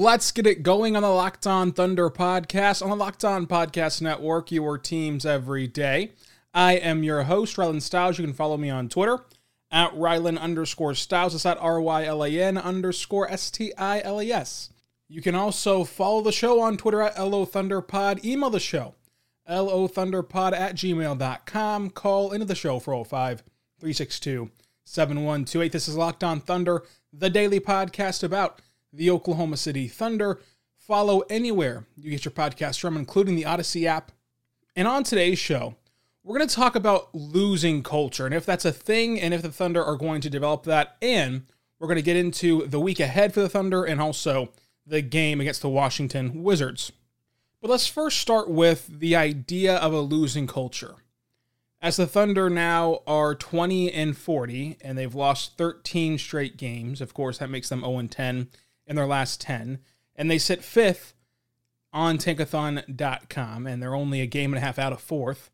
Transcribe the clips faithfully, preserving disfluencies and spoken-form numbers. Let's get it going on the Locked On Thunder podcast, on the Locked On Podcast Network, your teams every day. I am your host, Rylan Stiles. You can follow me on Twitter at Rylan underscore Stiles. It's at R Y L A N underscore S T I L E S. You can also follow the show on Twitter at L O Thunder Pod. Email the show, L O Thunder Pod at gmail dot com. Call into the show, four oh five, three six two, seven one two eight. This is Locked On Thunder, the daily podcast about the Oklahoma City Thunder. Follow anywhere you get your podcast from, including the Audacy app. And on today's show, we're going to talk about losing culture and if that's a thing and if the Thunder are going to develop that. And we're going to get into the week ahead for the Thunder and also the game against the Washington Wizards. But let's first start with the idea of a losing culture. As the Thunder now are twenty and forty and they've lost thirteen straight games, of course, that makes them oh and ten in their last ten. And they sit fifth on Tankathon dot com and they're only a game and a half out of fourth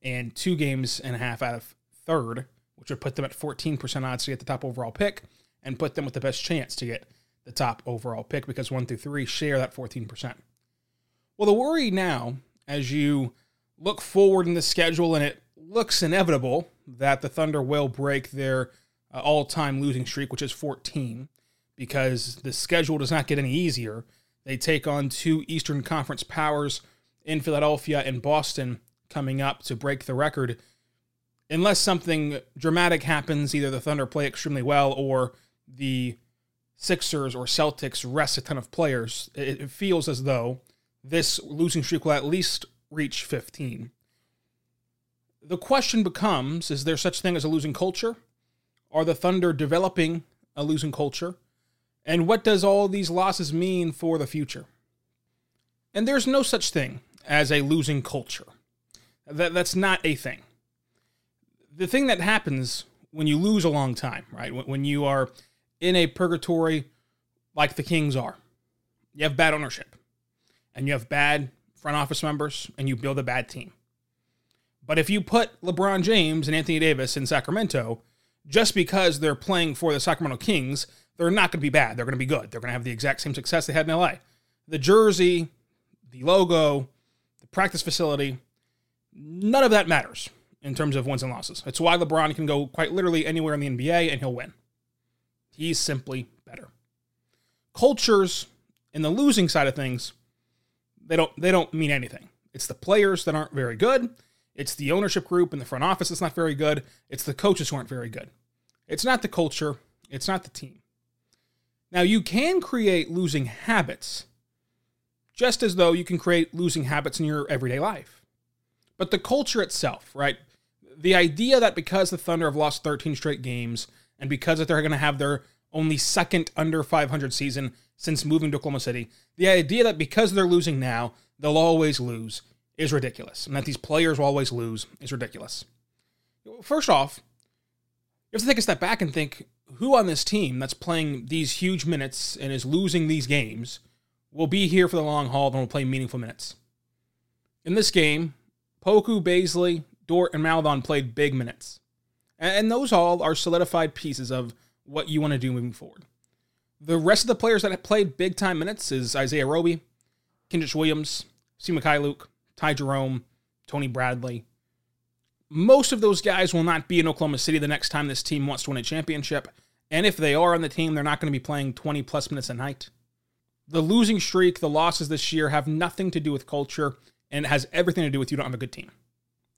and two games and a half out of third, which would put them at fourteen percent odds to get the top overall pick and put them with the best chance to get the top overall pick because one through three share that fourteen percent. Well, the worry now, as you look forward in the schedule, and it looks inevitable that the Thunder will break their uh, all-time losing streak, which is fourteen, because the schedule does not get any easier. They take on two Eastern Conference powers in Philadelphia and Boston coming up to break the record, unless something dramatic happens. Either the Thunder play extremely well or the Sixers or Celtics rest a ton of players. It feels as though this losing streak will at least reach fifteen. The question becomes, is there such thing as a losing culture? Are the Thunder developing a losing culture? And what does all these losses mean for the future? And there's no such thing as a losing culture. That That's not a thing. The thing that happens when you lose a long time, right? When you are in a purgatory like the Kings are, you have bad ownership and you have bad front office members and you build a bad team. But if you put LeBron James and Anthony Davis in Sacramento, just because they're playing for the Sacramento Kings, they're not going to be bad. They're going to be good. They're going to have the exact same success they had in L A. The jersey, the logo, the practice facility, none of that matters in terms of wins and losses. It's why LeBron can go quite literally anywhere in the N B A and he'll win. He's simply better. Cultures in the losing side of things, they don't they don't mean anything. It's the players that aren't very good. It's the ownership group and the front office that's not very good. It's the coaches who aren't very good. It's not the culture. It's not the team. Now, you can create losing habits, just as though you can create losing habits in your everyday life. But the culture itself, right? The idea that because the Thunder have lost thirteen straight games and because they're going to have their only second under five hundred season since moving to Oklahoma City, the idea that because they're losing now, they'll always lose is ridiculous. And that these players will always lose is ridiculous. First off, you have to take a step back and think, who on this team that's playing these huge minutes and is losing these games will be here for the long haul and will play meaningful minutes? In this game, Poku, Bazley, Dort, and Maledon played big minutes. And those all are solidified pieces of what you want to do moving forward. The rest of the players that have played big-time minutes is Isaiah Roby, Kenrich Williams, Svi Mykhailiuk, Ty Jerome, Tony Bradley. Most of those guys will not be in Oklahoma City the next time this team wants to win a championship. And if they are on the team, they're not going to be playing twenty-plus minutes a night. The losing streak, the losses this year have nothing to do with culture, and it has everything to do with you don't have a good team.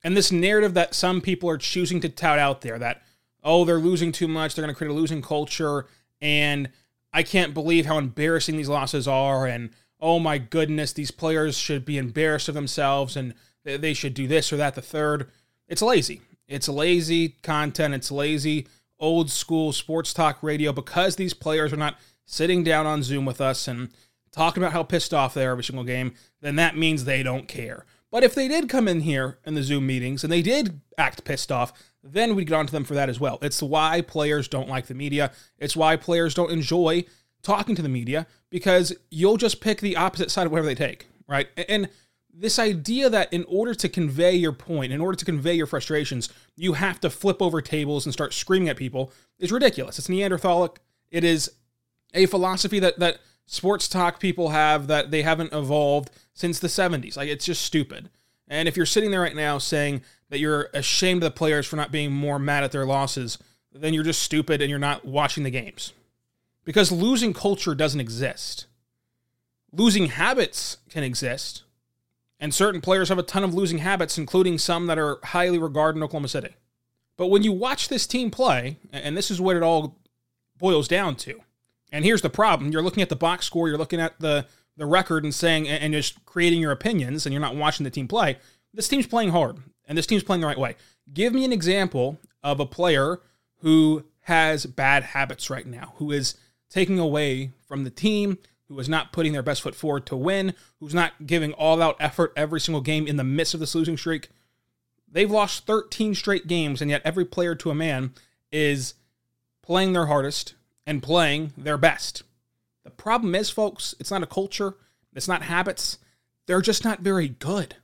And this narrative that some people are choosing to tout out there that, oh, they're losing too much, they're going to create a losing culture, and I can't believe how embarrassing these losses are, and oh my goodness, these players should be embarrassed of themselves, and they should do this or that, the third. It's lazy. It's lazy content. It's lazy old school sports talk radio because these players are not sitting down on Zoom with us and talking about how pissed off they are every single game, then that means they don't care. But if they did come in here in the Zoom meetings and they did act pissed off, then we'd get onto them for that as well. It's why players don't like the media. It's why players don't enjoy talking to the media, because you'll just pick the opposite side of whatever they take, right? And this idea that in order to convey your point, in order to convey your frustrations, you have to flip over tables and start screaming at people is ridiculous. It's Neanderthalic. It is a philosophy that that sports talk people have that they haven't evolved since the seventies. Like, it's just stupid. And if you're sitting there right now saying that you're ashamed of the players for not being more mad at their losses, then you're just stupid and you're not watching the games. Because losing culture doesn't exist. Losing habits can exist. And certain players have a ton of losing habits, including some that are highly regarded in Oklahoma City. But when you watch this team play, and this is what it all boils down to, and here's the problem. You're looking at the box score, you're looking at the, the record and saying, and just creating your opinions, and you're not watching the team play. This team's playing hard, and this team's playing the right way. Give me an example of a player who has bad habits right now, who is taking away from the team, who is not putting their best foot forward to win, who's not giving all-out effort every single game in the midst of this losing streak. They've lost thirteen straight games, and yet every player to a man is playing their hardest and playing their best. The problem is, folks, it's not a culture. It's not habits. They're just not very good.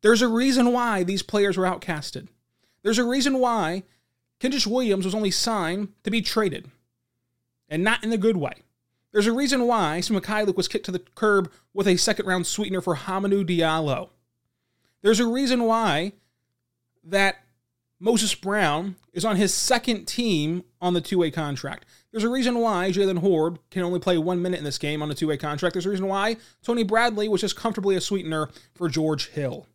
There's a reason why these players were outcasted. There's a reason why Kenrich Williams was only signed to be traded, and not in a good way. There's a reason why Svi Mykhailiuk was kicked to the curb with a second-round sweetener for Hamidou Diallo. There's a reason why that Moses Brown is on his second team on the two-way contract. There's a reason why Jalen Horde can only play one minute in this game on a two-way contract. There's a reason why Tony Bradley was just comfortably a sweetener for George Hill.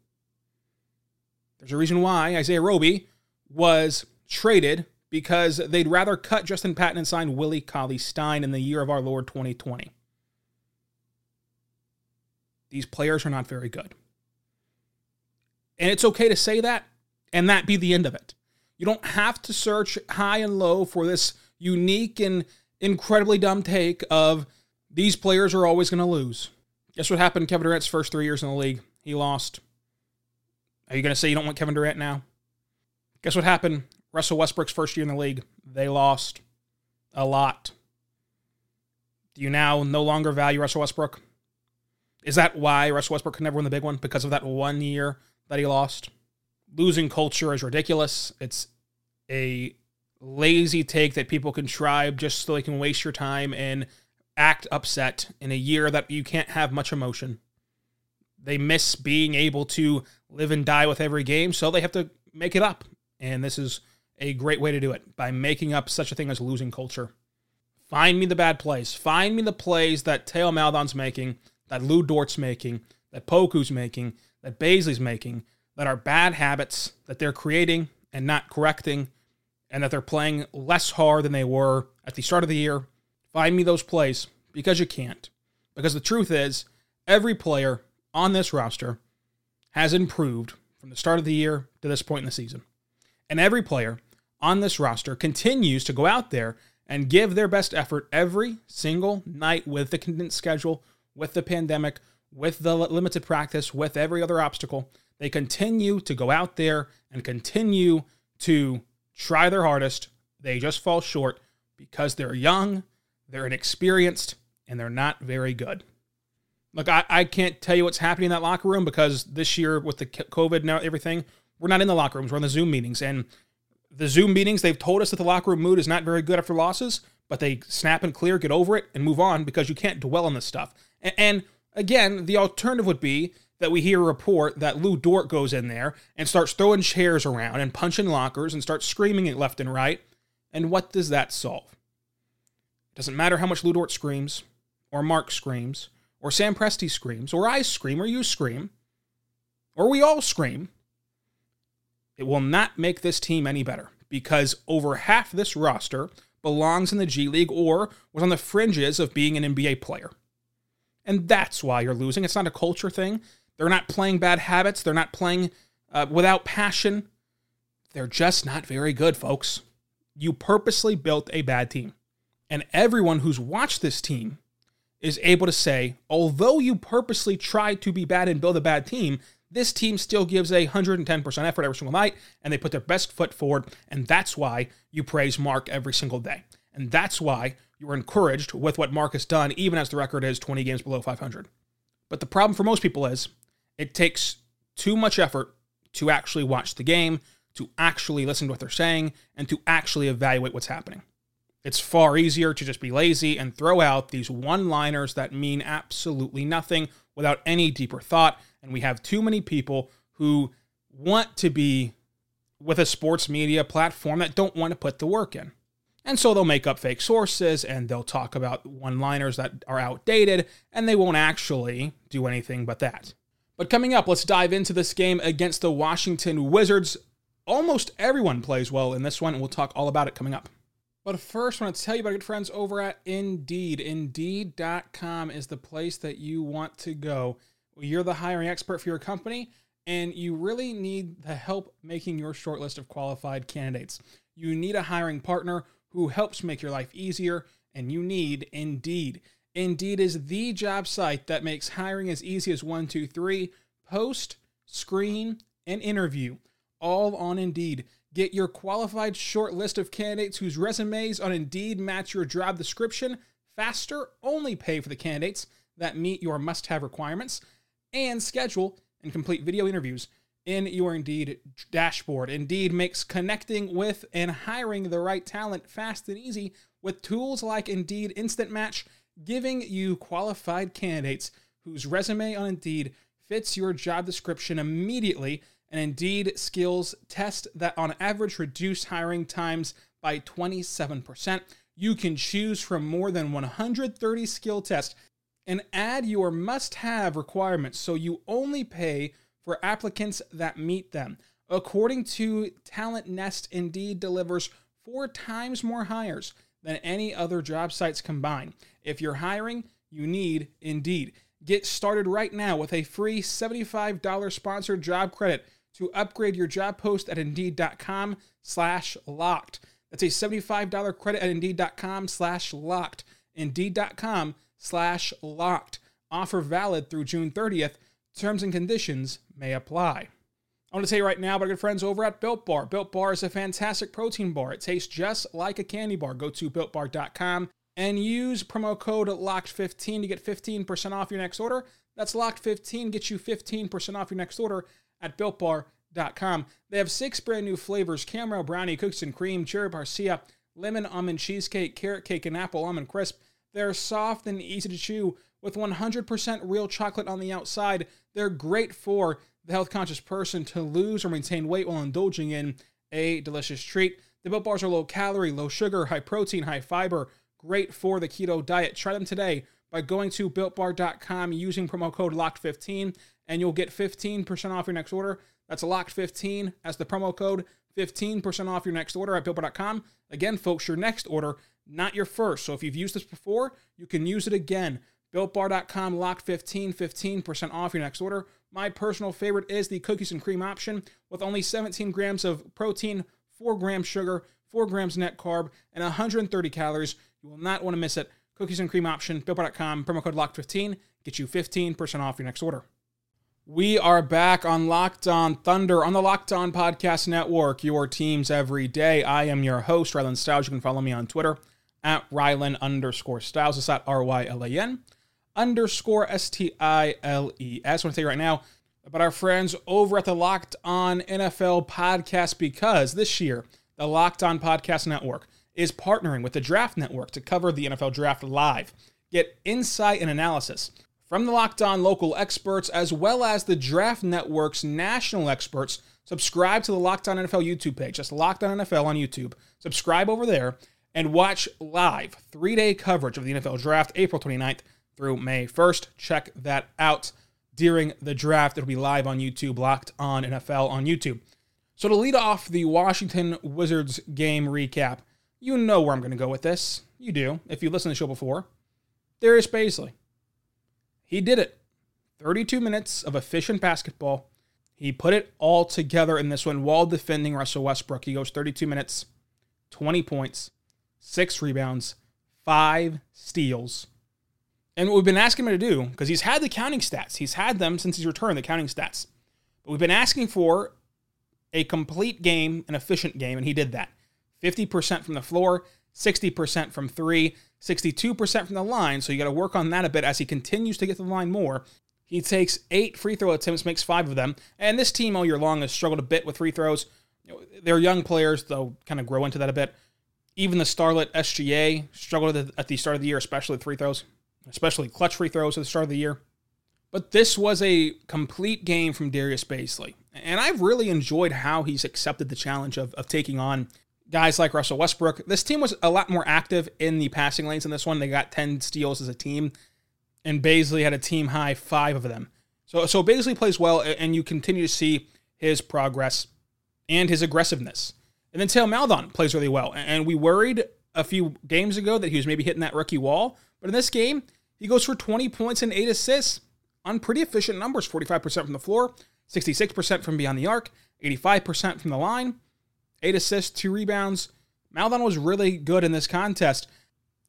There's a reason why Isaiah Roby was traded because they'd rather cut Justin Patton and sign Willie Cauley-Stein in the year of our Lord twenty twenty. These players are not very good. And it's okay to say that, and that be the end of it. You don't have to search high and low for this unique and incredibly dumb take of these players are always going to lose. Guess what happened Kevin Durant's first three years in the league? He lost. Are you going to say you don't want Kevin Durant now? Guess what happened Russell Westbrook's first year in the league? They lost a lot. Do you now no longer value Russell Westbrook? Is that why Russell Westbrook could never win the big one? Because of that one year that he lost? Losing culture is ridiculous. It's a lazy take that people contrive just so they can waste your time and act upset in a year that you can't have much emotion. They miss being able to live and die with every game, so they have to make it up. And this is a great way to do it, by making up such a thing as losing culture. Find me the bad plays. Find me the plays that Theo Maledon's making, that Lou Dort's making, that Poku's making, that Bazley's making, that are bad habits that they're creating and not correcting, and that they're playing less hard than they were at the start of the year. Find me those plays, because you can't. Because the truth is, every player on this roster has improved from the start of the year to this point in the season. And every player on this roster continues to go out there and give their best effort every single night with the condensed schedule, with the pandemic, with the limited practice, with every other obstacle. They continue to go out there and continue to try their hardest. They just fall short because they're young, they're inexperienced, and they're not very good. Look, I, I can't tell you what's happening in that locker room, because this year with the COVID and everything, we're not in the locker rooms. We're in the Zoom meetings. And the Zoom meetings, they've told us that the locker room mood is not very good after losses, but they snap and clear, get over it, and move on, because you can't dwell on this stuff. And, and again, the alternative would be that we hear a report that Lou Dort goes in there and starts throwing chairs around and punching lockers and starts screaming it left and right. And what does that solve? It doesn't matter how much Lou Dort screams, or Mark screams, or Sam Presti screams, or I scream, or you scream, or we all scream. It will not make this team any better because over half this roster belongs in the G League or was on the fringes of being an N B A player. And that's why you're losing. It's not a culture thing. They're not playing bad habits. They're not playing uh, without passion. They're just not very good, folks. You purposely built a bad team. And everyone who's watched this team is able to say, although you purposely tried to be bad and build a bad team, this team still gives a one hundred ten percent effort every single night, and they put their best foot forward, and that's why you praise Mark every single day. And that's why you're encouraged with what Mark has done, even as the record is twenty games below five hundred. But the problem for most people is it takes too much effort to actually watch the game, to actually listen to what they're saying, and to actually evaluate what's happening. It's far easier to just be lazy and throw out these one-liners that mean absolutely nothing without any deeper thought. And we have too many people who want to be with a sports media platform that don't want to put the work in. And so they'll make up fake sources and they'll talk about one-liners that are outdated and they won't actually do anything but that. But coming up, let's dive into this game against the Washington Wizards. Almost everyone plays well in this one, and we'll talk all about it coming up. But first, I want to tell you about our good friends over at Indeed. Indeed dot com is the place that you want to go. You're the hiring expert for your company, and you really need the help making your short list of qualified candidates. You need a hiring partner who helps make your life easier, and you need Indeed. Indeed is the job site that makes hiring as easy as one, two, three. Post, screen, and interview, all on Indeed. Get your qualified short list of candidates whose resumes on Indeed match your job description faster. Only pay for the candidates that meet your must-have requirements, and schedule and complete video interviews in your Indeed dashboard. Indeed makes connecting with and hiring the right talent fast and easy with tools like Indeed Instant Match, giving you qualified candidates whose resume on Indeed fits your job description immediately. And Indeed skills test that on average reduce hiring times by twenty-seven percent. You can choose from more than one hundred thirty skill tests and add your must-have requirements so you only pay for applicants that meet them. According to Talent Nest, Indeed delivers four times more hires than any other job sites combined. If you're hiring, you need Indeed. Get started right now with a free seventy-five dollars sponsored job credit to upgrade your job post at Indeed.com slash locked. That's a seventy-five dollars credit at Indeed.com slash locked. Indeed.com slash locked. Offer valid through June thirtieth. Terms and conditions may apply. I want to tell you right now about our good friends over at Built Bar. Built Bar is a fantastic protein bar. It tastes just like a candy bar. Go to built bar dot com and use promo code locked fifteen to get fifteen percent off your next order. That's locked fifteen. Gets you fifteen percent off your next order at built bar dot com. They have six brand new flavors: caramel brownie, cookies and cream, cherry barcia, lemon almond cheesecake, carrot cake, and apple almond crisp. They're soft and easy to chew with one hundred percent real chocolate on the outside. They're great for the health-conscious person to lose or maintain weight while indulging in a delicious treat. The Built Bars are low-calorie, low-sugar, high-protein, high-fiber, great for the keto diet. Try them today by going to built bar dot com using promo code locked fifteen, and you'll get fifteen percent off your next order. That's locked fifteen as the promo code, fifteen percent off your next order at built bar dot com. Again, folks, your next order, not your first. So if you've used this before, you can use it again. built bar dot com, locked fifteen, fifteen percent off your next order. My personal favorite is the cookies and cream option with only seventeen grams of protein, four grams sugar, four grams net carb, and one hundred thirty calories. You will not want to miss it. Cookies and cream option, built bar dot com, promo code locked fifteen, get you fifteen percent off your next order. We are back on Locked On Thunder on the Locked On Podcast Network, your teams every day. I am your host, Rylan Stiles. You can follow me on Twitter at Rylan underscore Stiles. It's at R Y L A N underscore S T I L E S. I want to tell you right now about our friends over at the Locked On N F L Podcast, because this year, the Locked On Podcast Network is partnering with the Draft Network to cover the N F L Draft live. Get insight and analysis from the Locked On local experts, as well as the Draft Network's national experts. Subscribe to the Locked On N F L YouTube page. That's Locked On N F L on YouTube. Subscribe over there and watch live three-day coverage of the N F L Draft, April twenty-ninth through May first. Check that out during the draft. It'll be live on YouTube, Locked On N F L on YouTube. So to lead off the Washington Wizards game recap, you know where I'm going to go with this. You do, if you listened to the show before. Darius Bazley. He did it. thirty-two minutes of efficient basketball. He put it all together in this one while defending Russell Westbrook. He goes thirty-two minutes, twenty points, six rebounds, five steals. And what we've been asking him to do, because he's had the counting stats. He's had them since he's returned, the counting stats. But we've been asking for a complete game, an efficient game, and he did that. fifty percent from the floor, sixty percent from three, sixty-two percent from the line, so you got to work on that a bit as he continues to get to the line more. He takes eight free throw attempts, makes five of them. And this team all year long has struggled a bit with free throws. You know, they're young players. They'll kind of grow into that a bit. Even the starlet S G A struggled at the, at the start of the year, especially with free throws, especially clutch free throws at the start of the year. But this was a complete game from Darius Bazley. And I've really enjoyed how he's accepted the challenge of, of taking on guys like Russell Westbrook. This team was a lot more active in the passing lanes in this one. They got ten steals as a team. And Bazley had a team-high five of them. So so Bazley plays well, and you continue to see his progress and his aggressiveness. And then Theo Maledon plays really well. And we worried a few games ago that he was maybe hitting that rookie wall. But in this game, he goes for twenty points and eight assists on pretty efficient numbers. forty-five percent from the floor, sixty-six percent from beyond the arc, eighty-five percent from the line, eight assists, two rebounds. Maledon was really good in this contest.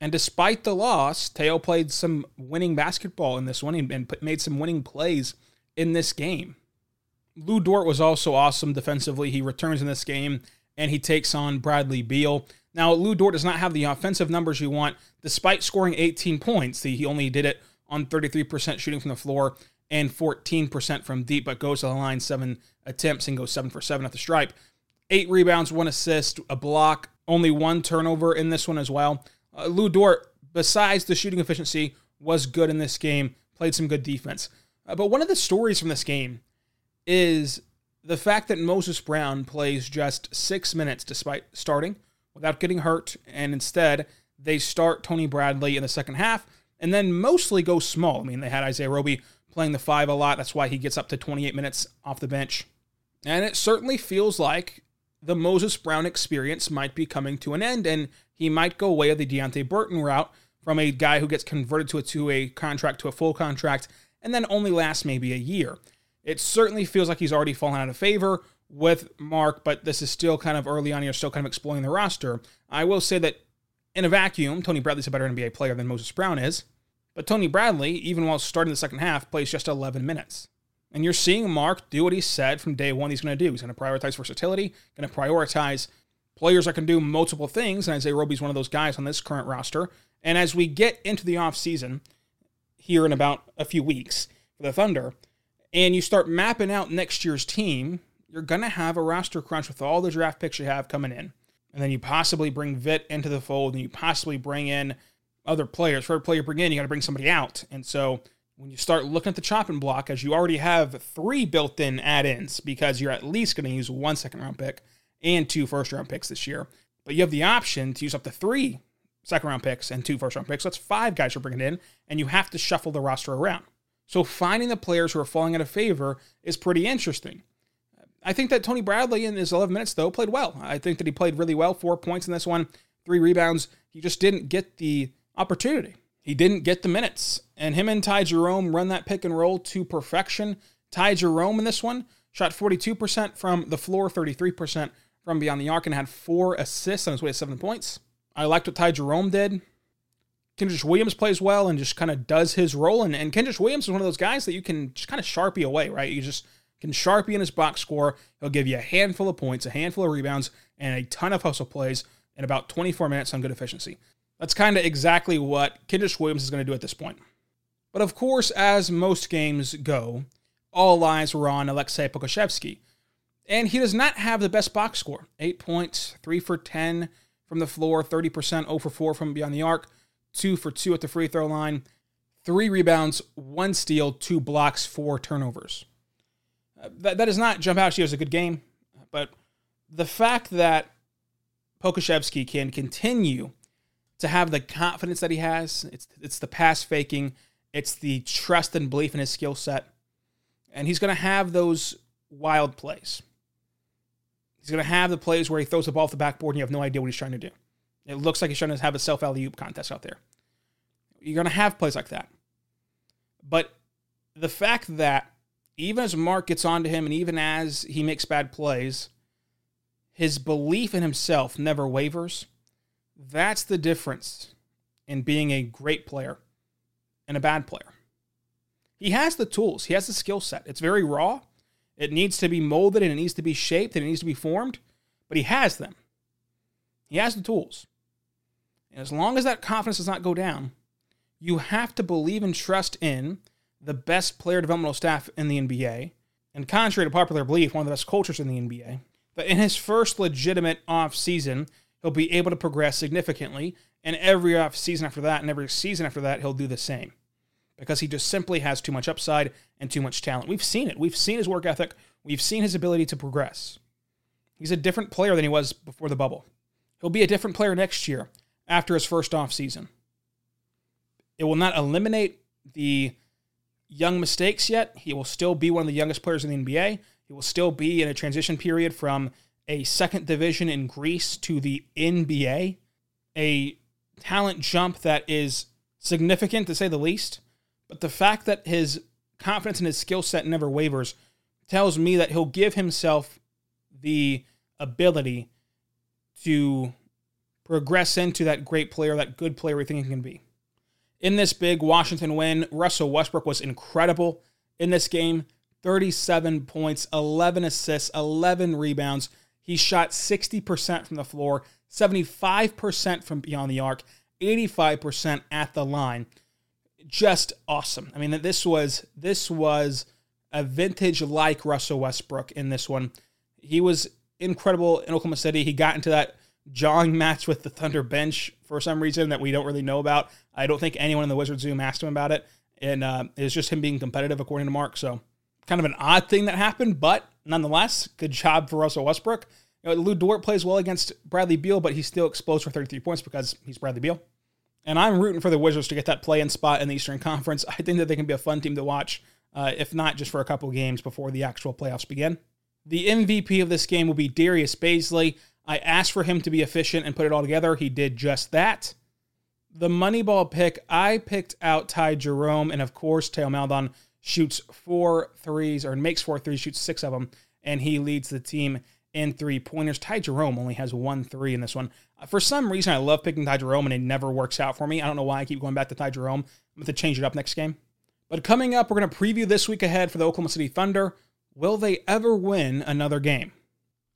And despite the loss, Theo played some winning basketball in this one and made some winning plays in this game. Lou Dort was also awesome defensively. He returns in this game, and he takes on Bradley Beal. Now, Lou Dort does not have the offensive numbers you want. Despite scoring eighteen points, he only did it on thirty-three percent shooting from the floor and fourteen percent from deep, but goes to the line seven attempts and goes seven for seven at the stripe. Eight rebounds, one assist, a block, only one turnover in this one as well. Uh, Lou Dort, besides the shooting efficiency, was good in this game, played some good defense. Uh, but one of the stories from this game is the fact that Moses Brown plays just six minutes despite starting without getting hurt, and instead they start Tony Bradley in the second half and then mostly go small. I mean, they had Isaiah Roby playing the five a lot. That's why he gets up to twenty-eight minutes off the bench. And it certainly feels like the Moses Brown experience might be coming to an end, and he might go away of the Deonte Burton route from a guy who gets converted to a two-way contract to a full contract and then only lasts maybe a year. It certainly feels like he's already fallen out of favor with Mark, but this is still kind of early on. You're still kind of exploring the roster. I will say that in a vacuum, Tony Bradley's a better N B A player than Moses Brown is, but Tony Bradley, even while starting the second half, plays just eleven minutes. And you're seeing Mark do what he said from day one he's going to do. He's going to prioritize versatility, going to prioritize players that can do multiple things, and Isaiah Roby's one of those guys on this current roster. And as we get into the offseason here in about a few weeks for the Thunder, and you start mapping out next year's team, you're going to have a roster crunch with all the draft picks you have coming in. And then you possibly bring Vitt into the fold, and you possibly bring in other players. For every player you bring in, you got to bring somebody out. And so when you start looking at the chopping block, as you already have three built-in add-ins, because you're at least going to use one second-round pick and two first-round picks this year, but you have the option to use up to three second-round picks and two first-round picks. That's five guys you're bringing in, and you have to shuffle the roster around. So finding the players who are falling out of favor is pretty interesting. I think that Tony Bradley in his eleven minutes, though, played well. I think that he played really well, four points in this one, three rebounds. He just didn't get the opportunity. He didn't get the minutes, and him and Ty Jerome run that pick and roll to perfection. Ty Jerome in this one shot forty-two percent from the floor, thirty-three percent from beyond the arc, and had four assists on his way to seven points. I liked what Ty Jerome did. Kenrich Williams plays well and just kind of does his role, and, and Kenrich Williams is one of those guys that you can just kind of Sharpie away, right? You just can Sharpie in his box score. He'll give you a handful of points, a handful of rebounds, and a ton of hustle plays in about twenty-four minutes on good efficiency. That's kind of exactly what Kenrich Williams is going to do at this point. But of course, as most games go, all eyes were on Alexei Pokuševski. And he does not have the best box score. Eight points, three for ten from the floor, thirty percent, zero for four from beyond the arc, two for two at the free throw line, three rebounds, one steal, two blocks, four turnovers. Uh, that, that does not jump out. She has a good game. But the fact that Pokuševski can continue to have the confidence that he has, it's it's the pass faking, it's the trust and belief in his skill set, and he's going to have those wild plays. He's going to have the plays where he throws the ball off the backboard and you have no idea what he's trying to do. It looks like he's trying to have a self-alley-oop contest out there. You're going to have plays like that. But the fact that even as Mark gets onto him and even as he makes bad plays, his belief in himself never wavers. That's the difference in being a great player and a bad player. He has the tools. He has the skill set. It's very raw. It needs to be molded and it needs to be shaped and it needs to be formed, but he has them. He has the tools. And as long as that confidence does not go down, you have to believe and trust in the best player developmental staff in the N B A, and contrary to popular belief, one of the best cultures in the N B A, that in his first legitimate offseason, he'll be able to progress significantly, and every offseason after that and every season after that, he'll do the same because he just simply has too much upside and too much talent. We've seen it. We've seen his work ethic. We've seen his ability to progress. He's a different player than he was before the bubble. He'll be a different player next year after his first offseason. It will not eliminate the young mistakes yet. He will still be one of the youngest players in the N B A. He will still be in a transition period from a second division in Greece to the N B A, a talent jump that is significant to say the least. But the fact that his confidence in his skill set never wavers tells me that he'll give himself the ability to progress into that great player, that good player we think he can be. In this big Washington win, Russell Westbrook was incredible in this game. thirty-seven points, eleven assists, eleven rebounds. He shot sixty percent from the floor, seventy-five percent from beyond the arc, eighty-five percent at the line. Just awesome. I mean, this was this was a vintage like Russell Westbrook in this one. He was incredible in Oklahoma City. He got into that jawing match with the Thunder bench for some reason that we don't really know about. I don't think anyone in the Wizards Zoom asked him about it. And uh, it was just him being competitive, according to Mark. So kind of an odd thing that happened, but nonetheless, good job for Russell Westbrook. You know, Lou Dort plays well against Bradley Beal, but he still explodes for thirty-three points because he's Bradley Beal. And I'm rooting for the Wizards to get that play-in spot in the Eastern Conference. I think that they can be a fun team to watch, uh, if not just for a couple games before the actual playoffs begin. The M V P of this game will be Darius Bazley. I asked for him to be efficient and put it all together. He did just that. The Moneyball pick, I picked out Ty Jerome, and of course, Theo Maledon shoots four threes, or makes four threes, shoots six of them, and he leads the team in three-pointers. Ty Jerome only has one three in this one. For some reason, I love picking Ty Jerome, and it never works out for me. I don't know why I keep going back to Ty Jerome. I'm going to change it up next game. But coming up, we're going to preview this week ahead for the Oklahoma City Thunder. Will they ever win another game?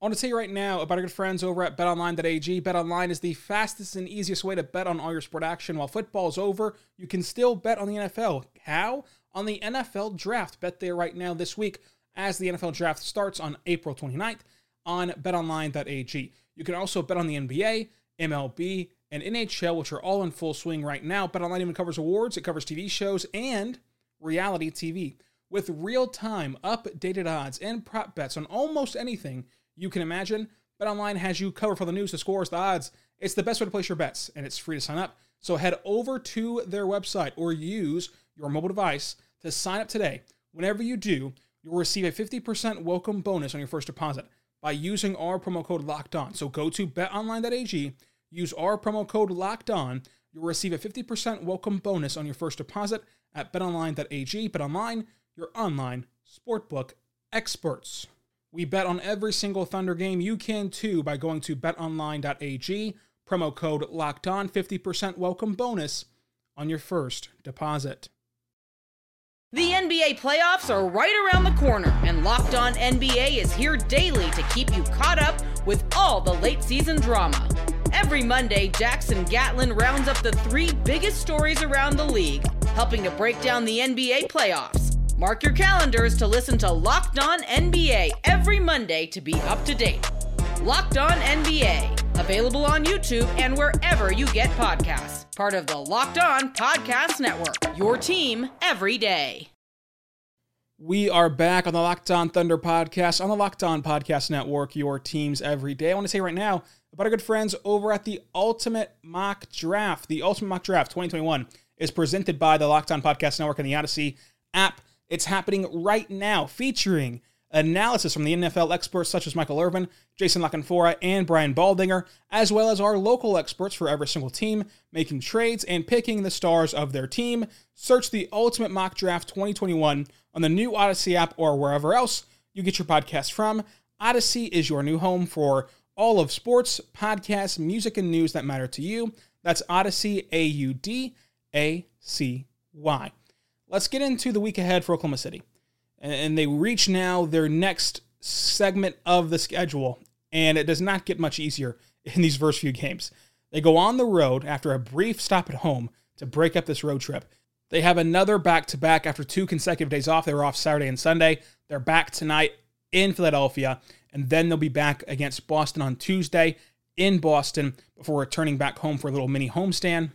I want to tell you right now about our good friends over at bet online dot a g. BetOnline is the fastest and easiest way to bet on all your sport action. While football's over, you can still bet on the N F L. How? On the N F L Draft. Bet there right now this week as the N F L Draft starts on April twenty-ninth on bet online dot a g. You can also bet on the N B A, M L B, and N H L, which are all in full swing right now. BetOnline even covers awards, it covers T V shows, and reality T V. With real-time, updated odds and prop bets on almost anything you can imagine, BetOnline has you covered for the news, the scores, the odds. It's the best way to place your bets, and it's free to sign up. So head over to their website or use your mobile device to sign up today. Whenever you do, you'll receive a fifty percent welcome bonus on your first deposit by using our promo code LOCKEDON. So go to bet online dot a g, use our promo code LOCKEDON. You'll receive a fifty percent welcome bonus on your first deposit at bet online dot a g. BetOnline, your online sportbook experts. We bet on every single Thunder game. You can too by going to bet online dot a g, promo code LOCKEDON, fifty percent welcome bonus on your first deposit. The N B A playoffs are right around the corner, and Locked On N B A is here daily to keep you caught up with all the late season drama. Every Monday, Jackson Gatlin rounds up the three biggest stories around the league, helping to break down the N B A playoffs. Mark your calendars to listen to Locked On N B A every Monday to be up to date. Locked On N B A, available on YouTube and wherever you get podcasts. Part of the Locked On Podcast Network, your team every day. We are back on the Locked On Thunder podcast, on the Locked On Podcast Network, your teams every day. I want to say right now about our good friends over at The Ultimate Mock Draft. The Ultimate Mock Draft twenty twenty-one is presented by the Locked On Podcast Network and the Audacy app. It's happening right now, featuring analysis from the N F L experts such as Michael Irvin, Jason Lockenfora, and Brian Baldinger, as well as our local experts for every single team, making trades and picking the stars of their team. Search The Ultimate Mock Draft twenty twenty-one on the new Audacy app or wherever else you get your podcasts from. Audacy is your new home for all of sports, podcasts, music, and news that matter to you. That's Audacy, A U D A C Y. Let's get into the week ahead for Oklahoma City. And they reach now their next segment of the schedule, and it does not get much easier in these first few games. They go on the road after a brief stop at home to break up this road trip. They have another back-to-back after two consecutive days off. They were off Saturday and Sunday. They're back tonight in Philadelphia, and then they'll be back against Boston on Tuesday in Boston before returning back home for a little mini homestand.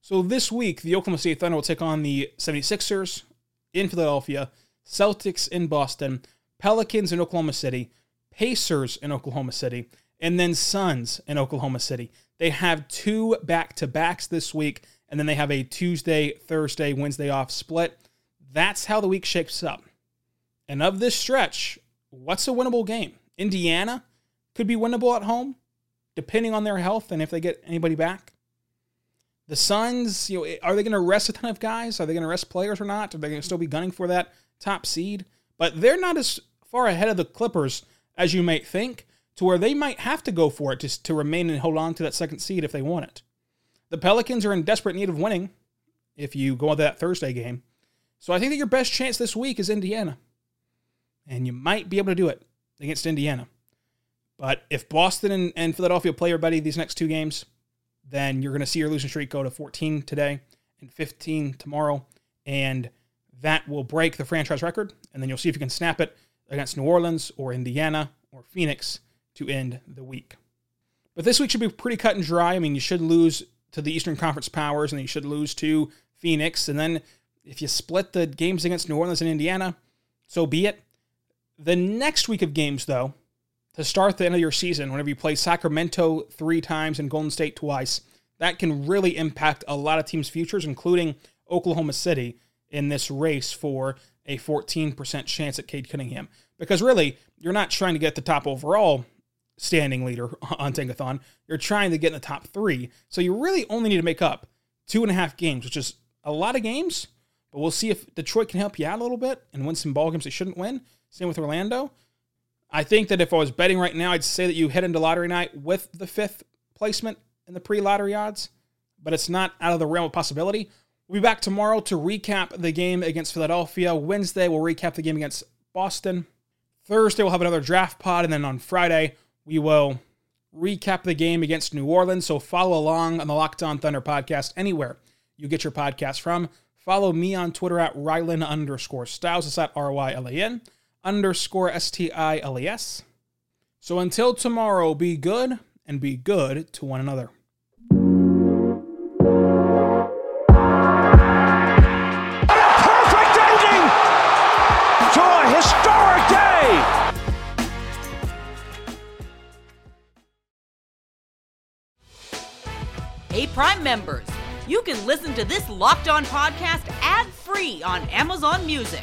So this week, the Oklahoma City Thunder will take on the seventy-sixers in Philadelphia, Celtics in Boston, Pelicans in Oklahoma City, Pacers in Oklahoma City, and then Suns in Oklahoma City. They have two back-to-backs this week, and then they have a Tuesday, Thursday, Wednesday off split. That's how the week shapes up. And of this stretch, what's a winnable game? Indiana could be winnable at home, depending on their health and if they get anybody back. The Suns, you know, are they going to rest a ton of guys? Are they going to rest players or not? Are they going to still be gunning for that top seed? But they're not as far ahead of the Clippers as you might think, to where they might have to go for it just to remain and hold on to that second seed if they want it. The Pelicans are in desperate need of winning if you go into that Thursday game. So I think that your best chance this week is Indiana. And you might be able to do it against Indiana. But if Boston and, and Philadelphia play everybody these next two games, then you're going to see your losing streak go to fourteen today and fifteen tomorrow. And that will break the franchise record. And then you'll see if you can snap it against New Orleans or Indiana or Phoenix to end the week. But this week should be pretty cut and dry. I mean, you should lose to the Eastern Conference powers, and then you should lose to Phoenix. And then if you split the games against New Orleans and Indiana, so be it. The next week of games, though, to start the end of your season, whenever you play Sacramento three times and Golden State twice, that can really impact a lot of teams' futures, including Oklahoma City, in this race for a fourteen percent chance at Cade Cunningham. Because really, you're not trying to get the top overall standing leader on Tankathon. You're trying to get in the top three. So you really only need to make up two and a half games, which is a lot of games. But we'll see if Detroit can help you out a little bit and win some ball games they shouldn't win. Same with Orlando. I think that if I was betting right now, I'd say that you head into lottery night with the fifth placement in the pre-lottery odds, but it's not out of the realm of possibility. We'll be back tomorrow to recap the game against Philadelphia. Wednesday, we'll recap the game against Boston. Thursday, we'll have another draft pod, and then on Friday, we will recap the game against New Orleans, so follow along on the Locked On Thunder podcast anywhere you get your podcast from. Follow me on Twitter at Rylan underscore Stiles. It's at R Y L A N underscore S T I L E S. So until tomorrow, be good and be good to one another. What a perfect ending to a historic day. Hey, Prime members, you can listen to this Locked On podcast ad-free on Amazon Music.